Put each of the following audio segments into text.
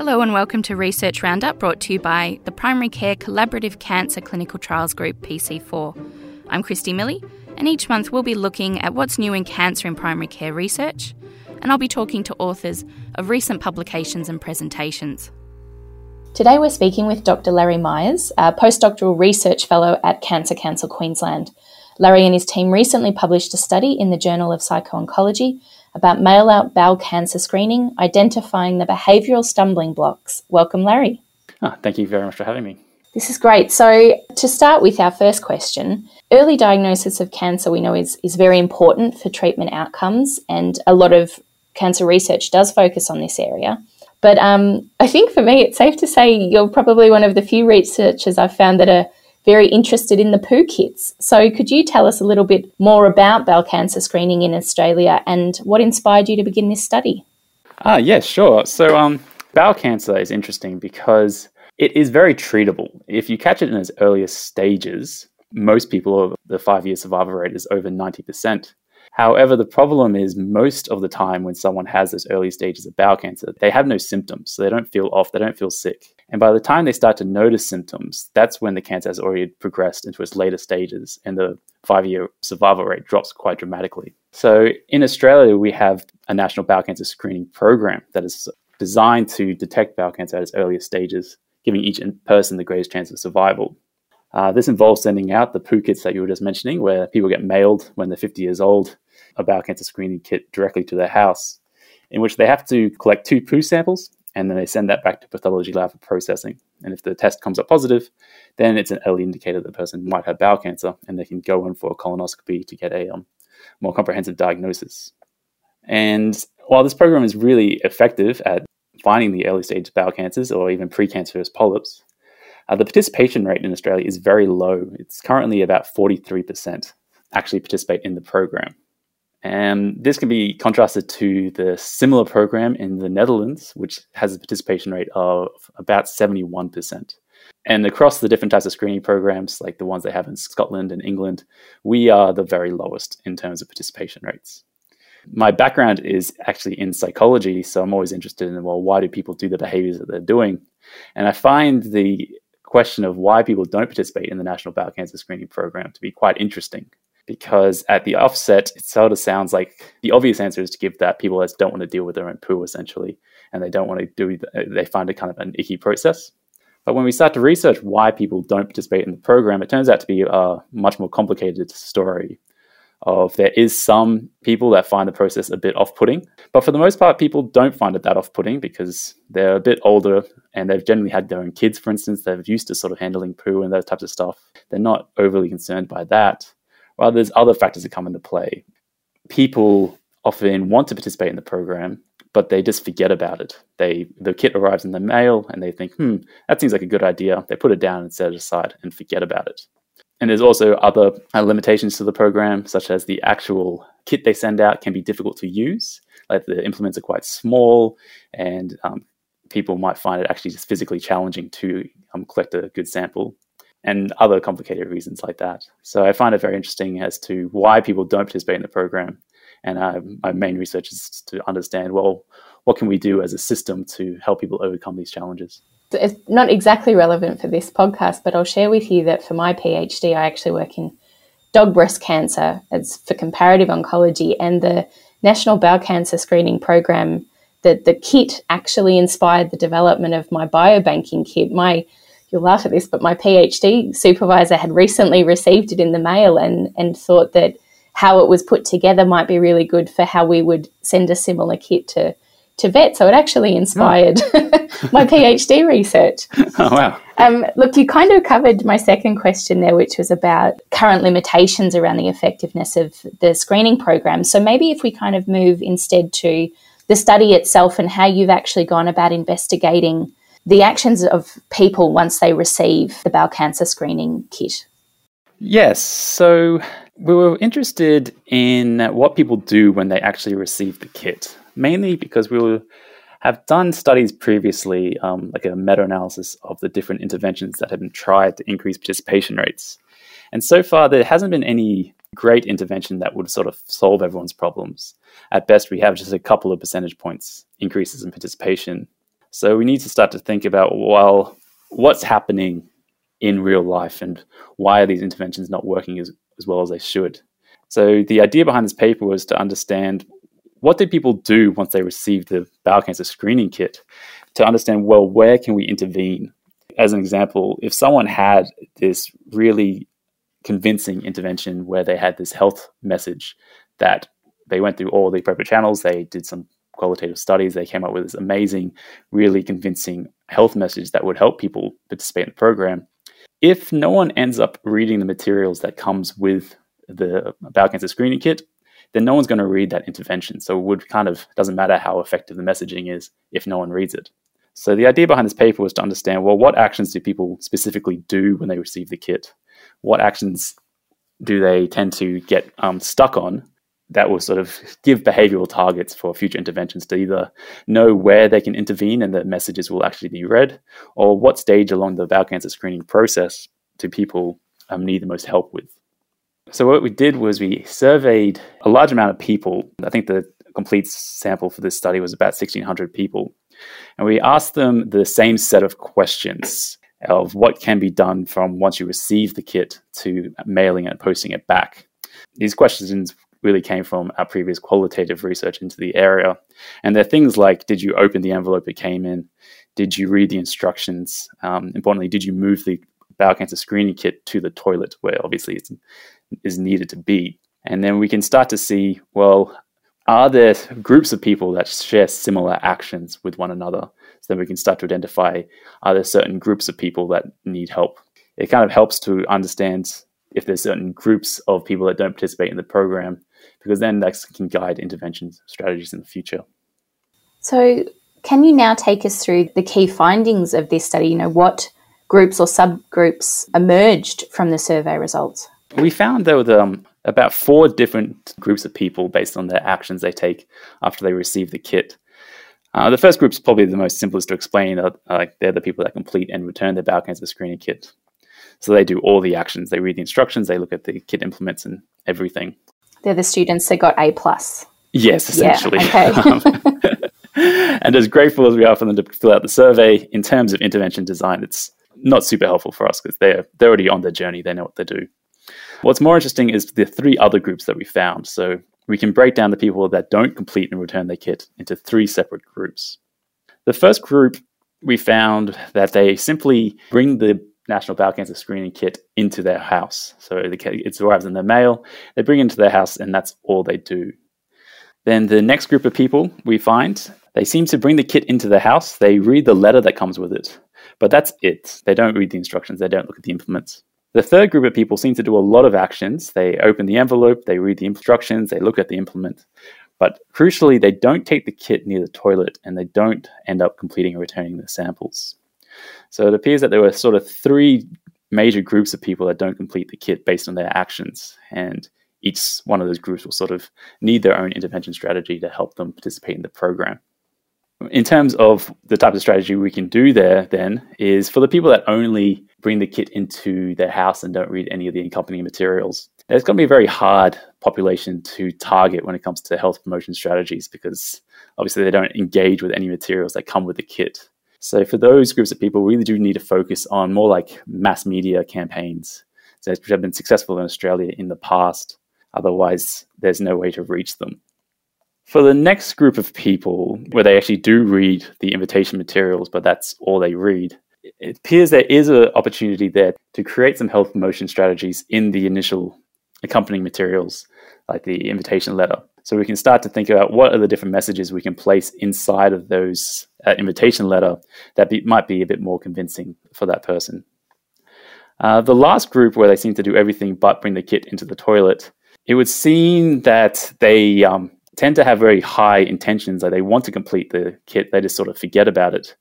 Hello and welcome to Research Roundup, brought to you by the Primary Care Collaborative Cancer Clinical Trials Group, PC4. I'm Christy Milley, and each month we'll be looking at what's new in cancer and primary care research, and I'll be talking to authors of recent publications and presentations. Today we're speaking with Dr. Larry Myers, a postdoctoral research fellow at Cancer Council Queensland. Larry and his team recently published a study in the Journal of Psycho-oncology about mail-out bowel cancer screening, identifying the behavioural stumbling blocks. Welcome, Larry. Oh, thank you very much for having me. This is great. So to start with our first question, early diagnosis of cancer we know is very important for treatment outcomes, and a lot of cancer research does focus on this area. But I think for me it's safe to say you're probably one of the few researchers I've found that are very interested in the poo kits. So could you tell us a little bit more about bowel cancer screening in Australia and what inspired you to begin this study? Yeah, sure. So bowel cancer is interesting because it is very treatable. If you catch it in its earliest stages, most people, the 5-year survival rate is over 90%. However, the problem is most of the time when someone has those early stages of bowel cancer, they have no symptoms. So they don't feel off, they don't feel sick. And by the time they start to notice symptoms, that's when the cancer has already progressed into its later stages and the 5-year survival rate drops quite dramatically. So in Australia, we have a national bowel cancer screening program that is designed to detect bowel cancer at its earliest stages, giving each person the greatest chance of survival. This involves sending out the poo kits that you were just mentioning, where people get mailed when they're 50 years old, a bowel cancer screening kit directly to their house, in which they have to collect 2 poo samples, and then they send that back to pathology lab for processing. And if the test comes up positive, then it's an early indicator that the person might have bowel cancer, and they can go in for a colonoscopy to get a more comprehensive diagnosis. And while this program is really effective at finding the early stage bowel cancers or even precancerous polyps, the participation rate in Australia is very low. It's currently about 43% actually participate in the program. And this can be contrasted to the similar program in the Netherlands, which has a participation rate of about 71%. And across the different types of screening programs, like the ones they have in Scotland and England, we are the very lowest in terms of participation rates. My background is actually in psychology, so I'm always interested in, well, why do people do the behaviors that they're doing? And I find the question of why people don't participate in the National Bowel Cancer Screening Program to be quite interesting, because at the offset, it sort of sounds like the obvious answer is to give that people that don't want to deal with their own poo, essentially, and they don't want to they find it kind of an icky process. But when we start to research why people don't participate in the program, it turns out to be a much more complicated story of there is some people that find the process a bit off-putting, but for the most part, people don't find it that off-putting because they're a bit older and they've generally had their own kids, for instance. They're used to sort of handling poo and those types of stuff. They're not overly concerned by that. Well, there's other factors that come into play. People often want to participate in the program, but they just forget about it. The kit arrives in the mail and they think, that seems like a good idea. They put it down and set it aside and forget about it. And there's also other limitations to the program, such as the actual kit they send out can be difficult to use. Like the implements are quite small and people might find it actually just physically challenging to collect a good sample, and other complicated reasons like that. So I find it very interesting as to why people don't participate in the program. And my main research is to understand, well, what can we do as a system to help people overcome these challenges? It's not exactly relevant for this podcast, but I'll share with you that for my PhD, I actually work in dog breast cancer. It's for comparative oncology, and the National Bowel Cancer Screening Program, the kit actually inspired the development of my biobanking kit. You'll laugh at this, but my PhD supervisor had recently received it in the mail and thought that how it was put together might be really good for how we would send a similar kit to vets. So it actually inspired my PhD research. Oh, wow. Look, you kind of covered my second question there, which was about current limitations around the effectiveness of the screening program. So maybe if we kind of move instead to the study itself and how you've actually gone about investigating the actions of people once they receive the bowel cancer screening kit. Yes, so we were interested in what people do when they actually receive the kit, mainly because we have done studies previously, like a meta-analysis of the different interventions that have been tried to increase participation rates. And so far, there hasn't been any great intervention that would sort of solve everyone's problems. At best, we have just a couple of percentage points increases in participation. So we need to start to think about, well, what's happening in real life and why are these interventions not working as well as they should? So the idea behind this paper was to understand, what did people do once they received the bowel cancer screening kit, to understand, well, where can we intervene? As an example, if someone had this really convincing intervention where they had this health message that they went through all the appropriate channels, they did some qualitative studies, they came up with this amazing, really convincing health message that would help people participate in the program. If no one ends up reading the materials that comes with the bowel cancer screening kit, then no one's going to read that intervention. So it would kind of doesn't matter how effective the messaging is if no one reads it. So the idea behind this paper was to understand, well, what actions do people specifically do when they receive the kit? What actions do they tend to get stuck on that will sort of give behavioral targets for future interventions to either know where they can intervene and the messages will actually be read, or what stage along the bowel cancer screening process do people need the most help with? So what we did was we surveyed a large amount of people. I think the complete sample for this study was about 1,600 people. And we asked them the same set of questions of what can be done from once you receive the kit to mailing and posting it back. These questions really came from our previous qualitative research into the area. And they're things like, did you open the envelope it came in? Did you read the instructions? Importantly, did you move the bowel cancer screening kit to the toilet, where obviously it is needed to be? And then we can start to see, well, are there groups of people that share similar actions with one another? So then we can start to identify, are there certain groups of people that need help? It kind of helps to understand if there's certain groups of people that don't participate in the program, because then that can guide intervention strategies in the future. So can you now take us through the key findings of this study? You know, what groups or subgroups emerged from the survey results? We found there were about 4 different groups of people based on the actions they take after they receive the kit. The first group is probably the most simplest to explain. They're the people that complete and return their bowel cancer screening kit. So they do all the actions. They read the instructions, they look at the kit implements and everything. They're the students that got A+. Yes, essentially. Yeah, okay. And as grateful as we are for them to fill out the survey, in terms of intervention design, it's not super helpful for us because they're already on their journey. They know what they do. What's more interesting is the 3 other groups that we found. So we can break down the people that don't complete and return their kit into 3 separate groups. The first group, we found that they simply bring the National Bowel Cancer Screening Kit into their house. So it arrives in their mail, they bring it into their house, and that's all they do. Then the next group of people we find, they seem to bring the kit into their house, they read the letter that comes with it, but that's it. They don't read the instructions, they don't look at the implements. The third group of people seem to do a lot of actions. They open the envelope, they read the instructions, they look at the implement, but crucially, they don't take the kit near the toilet and they don't end up completing or returning their samples. So it appears that there were sort of 3 major groups of people that don't complete the kit based on their actions. And each one of those groups will sort of need their own intervention strategy to help them participate in the program. In terms of the type of strategy we can do there, then, is for the people that only bring the kit into their house and don't read any of the accompanying materials, there's going to be a very hard population to target when it comes to health promotion strategies, because obviously they don't engage with any materials that come with the kit. So for those groups of people, we really do need to focus on more like mass media campaigns, so which have been successful in Australia in the past. Otherwise, there's no way to reach them. For the next group of people, where they actually do read the invitation materials, but that's all they read, it appears there is an opportunity there to create some health promotion strategies in the initial accompanying materials, like the invitation letter. So we can start to think about what are the different messages we can place inside of those invitation letter that might be a bit more convincing for that person. The last group, where they seem to do everything but bring the kit into the toilet, it would seem that they tend to have very high intentions, like they want to complete the kit, they just sort of forget about it.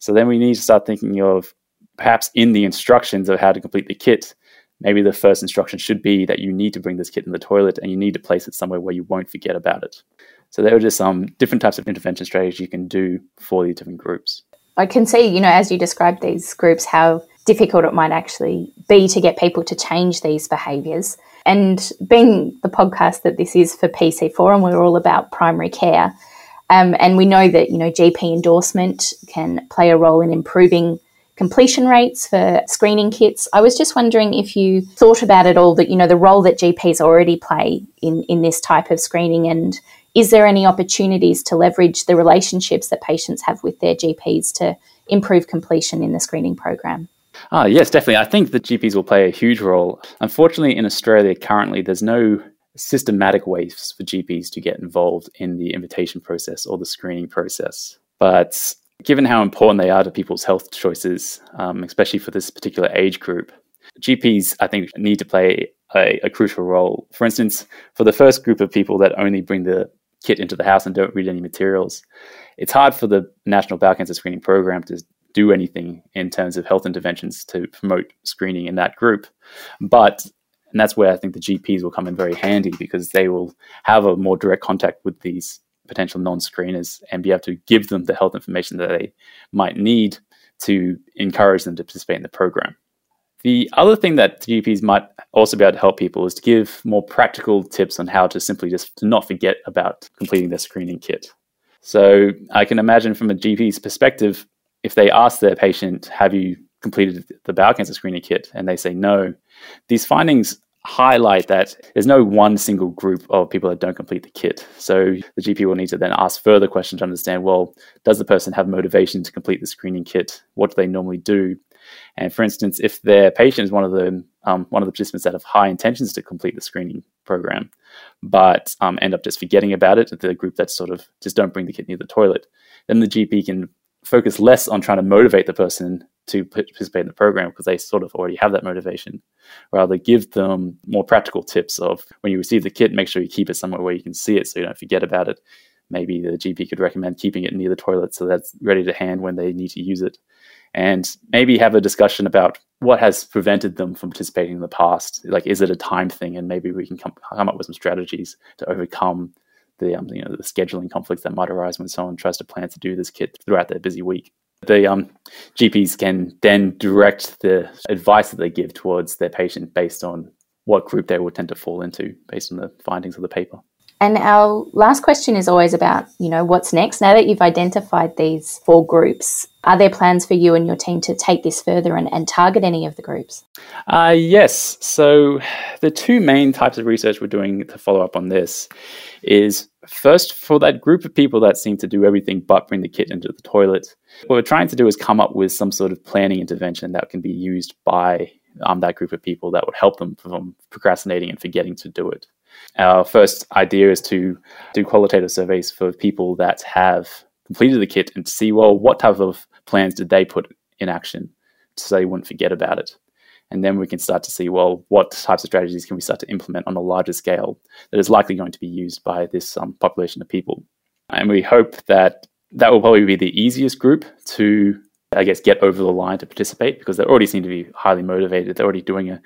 So then we need to start thinking of perhaps in the instructions of how to complete the kit, maybe the first instruction should be that you need to bring this kit in the toilet and you need to place it somewhere where you won't forget about it. So there are just some different types of intervention strategies you can do for these different groups. I can see, you know, as you described these groups, how difficult it might actually be to get people to change these behaviours. And being the podcast that this is for PC4, and we're all about primary care, And we know that, you know, GP endorsement can play a role in improving completion rates for screening kits. I was just wondering if you thought about it all, that, you know, the role that GPs already play in this type of screening, and is there any opportunities to leverage the relationships that patients have with their GPs to improve completion in the screening program? Yes, definitely. I think the GPs will play a huge role. Unfortunately, in Australia currently, there's no systematic ways for GPs to get involved in the invitation process or the screening process. But given how important they are to people's health choices, especially for this particular age group, GPs, I think, need to play a crucial role. For instance, for the first group of people that only bring the kit into the house and don't read any materials, it's hard for the National Bowel Cancer Screening Program to do anything in terms of health interventions to promote screening in that group. And that's where I think the GPs will come in very handy, because they will have a more direct contact with these potential non-screeners and be able to give them the health information that they might need to encourage them to participate in the program. The other thing that GPs might also be able to help people is to give more practical tips on how to simply just to not forget about completing their screening kit. So I can imagine from a GP's perspective, if they ask their patient, have you completed the bowel cancer screening kit? And they say no. These findings highlight that there's no one single group of people that don't complete the kit. So the GP will need to then ask further questions to understand, well, does the person have motivation to complete the screening kit? What do they normally do? And for instance, if their patient is one of the participants that have high intentions to complete the screening program, but end up just forgetting about it, the group that sort of just don't bring the kit near the toilet, then the GP can focus less on trying to motivate the person to participate in the program, because they sort of already have that motivation. Rather, give them more practical tips of, when you receive the kit, make sure you keep it somewhere where you can see it so you don't forget about it. Maybe the GP could recommend keeping it near the toilet so that's ready to hand when they need to use it. And maybe have a discussion about what has prevented them from participating in the past. Like, is it a time thing? And maybe we can come up with some strategies to overcome the scheduling conflicts that might arise when someone tries to plan to do this kit throughout their busy week. The GPs can then direct the advice that they give towards their patient based on what group they will tend to fall into based on the findings of the paper. And our last question is always about, you know, what's next? Now that you've identified these four groups, are there plans for you and your team to take this further and target any of the groups? Yes. So the two main types of research we're doing to follow up on this is, first, for that group of people that seem to do everything but bring the kit into the toilet, what we're trying to do is come up with some sort of planning intervention that can be used by that group of people that would help them from procrastinating and forgetting to do it. Our first idea is to do qualitative surveys for people that have completed the kit and to see, well, what type of plans did they put in action so they wouldn't forget about it? And then we can start to see, well, what types of strategies can we start to implement on a larger scale that is likely going to be used by this population of people? And we hope that that will probably be the easiest group to, I guess, get over the line to participate, because they already seem to be highly motivated. They're already doing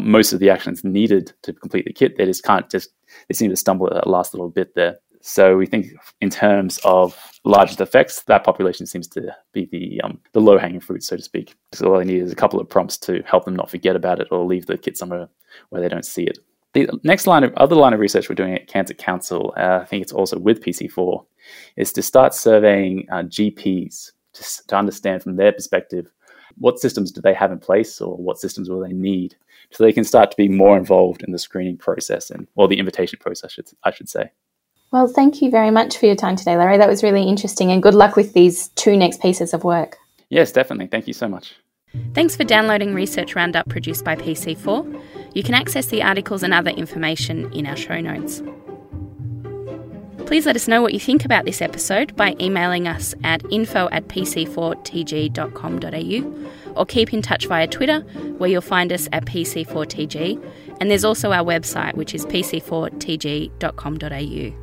most of the actions needed to complete the kit. They just can't just, they seem to stumble at that last little bit there. So we think in terms of largest effects, that population seems to be the low-hanging fruit, so to speak. So all they need is a couple of prompts to help them not forget about it or leave the kit somewhere where they don't see it. The next other line of research we're doing at Cancer Council, I think it's also with PC4, is to start surveying GPs just to understand from their perspective, what systems do they have in place or what systems will they need so they can start to be more involved in the screening process or the invitation process, I should say. Well, thank you very much for your time today, Larry. That was really interesting, and good luck with these two next pieces of work. Yes, definitely. Thank you so much. Thanks for downloading Research Roundup produced by PC4. You can access the articles and other information in our show notes. Please let us know what you think about this episode by emailing us at info@pc4tg.com.au, or keep in touch via Twitter, where you'll find us at pc4tg, and there's also our website, which is pc4tg.com.au.